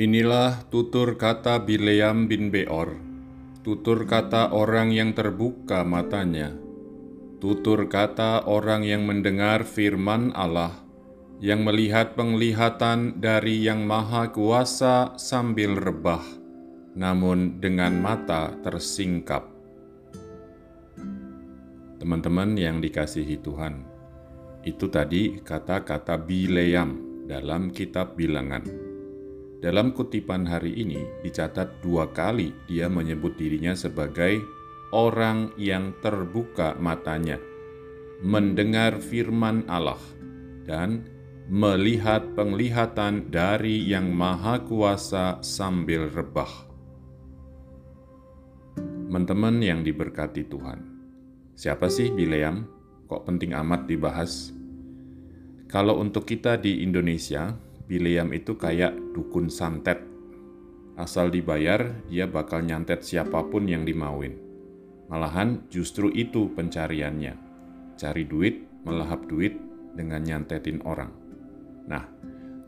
Inilah tutur kata Bileam bin Beor, tutur kata orang yang terbuka matanya, tutur kata orang yang mendengar firman Allah, yang melihat penglihatan dari Yang Maha Kuasa sambil rebah, namun dengan mata tersingkap. Teman-teman yang dikasihi Tuhan, itu tadi kata-kata Bileam dalam kitab Bilangan. Dalam kutipan hari ini dicatat 2 kali dia menyebut dirinya sebagai orang yang terbuka matanya, mendengar firman Allah, dan melihat penglihatan dari Yang Maha Kuasa sambil rebah. Teman-teman yang diberkati Tuhan, siapa sih Bileam? Kok penting amat dibahas? Kalau untuk kita di Indonesia, Bileam itu kayak dukun santet. Asal dibayar, dia bakal nyantet siapapun yang dimauin. Malahan justru itu pencariannya. Cari duit, melahap duit dengan nyantetin orang. Nah,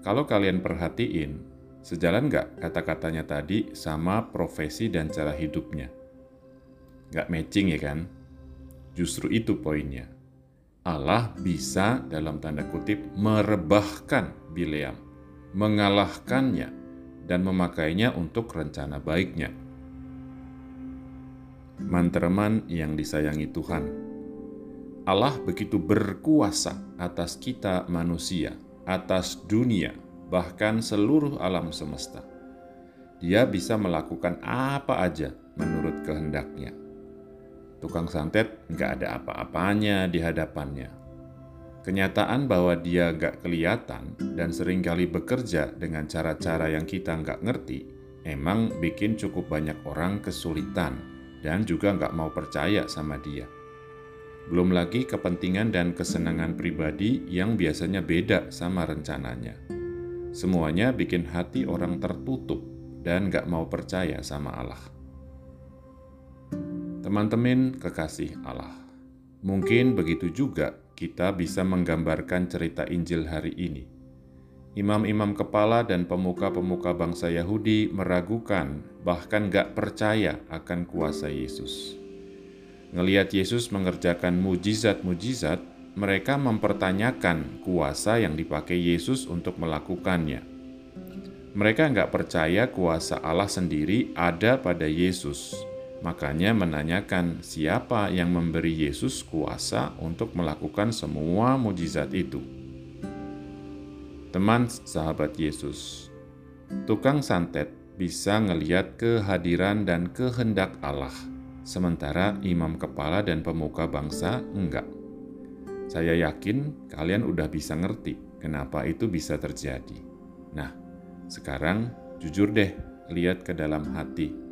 kalau kalian perhatiin, sejalan nggak kata-katanya tadi sama profesi dan cara hidupnya? Nggak matching ya kan? Justru itu poinnya. Allah bisa dalam tanda kutip merebahkan Bileam, mengalahkannya, dan memakainya untuk rencana baiknya. Teman-teman yang disayangi Tuhan, Allah begitu berkuasa atas kita manusia, atas dunia, bahkan seluruh alam semesta. Dia bisa melakukan apa aja menurut kehendaknya. Tukang santet nggak ada apa-apanya di hadapannya. Kenyataan bahwa dia nggak kelihatan dan seringkali bekerja dengan cara-cara yang kita nggak ngerti, emang bikin cukup banyak orang kesulitan dan juga nggak mau percaya sama dia. Belum lagi kepentingan dan kesenangan pribadi yang biasanya beda sama rencananya. Semuanya bikin hati orang tertutup dan nggak mau percaya sama Allah. Teman-teman kekasih Allah, mungkin begitu juga kita bisa menggambarkan cerita Injil hari ini. Imam-imam kepala dan pemuka-pemuka bangsa Yahudi meragukan, bahkan gak percaya akan kuasa Yesus. Ngelihat Yesus mengerjakan mujizat-mujizat, mereka mempertanyakan kuasa yang dipakai Yesus untuk melakukannya. Mereka gak percaya kuasa Allah sendiri ada pada Yesus. Makanya menanyakan siapa yang memberi Yesus kuasa untuk melakukan semua mujizat itu. Teman sahabat Yesus, tukang santet bisa ngelihat kehadiran dan kehendak Allah, sementara imam kepala dan pemuka bangsa enggak. Saya yakin kalian udah bisa ngerti kenapa itu bisa terjadi. Nah, sekarang jujur deh, lihat ke dalam hati.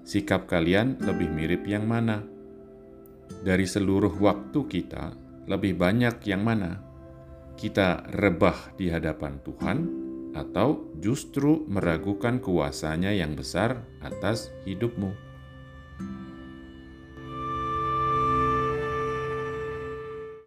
Sikap kalian lebih mirip yang mana? Dari seluruh waktu kita, lebih banyak yang mana? Kita rebah di hadapan Tuhan atau justru meragukan kuasanya yang besar atas hidupmu?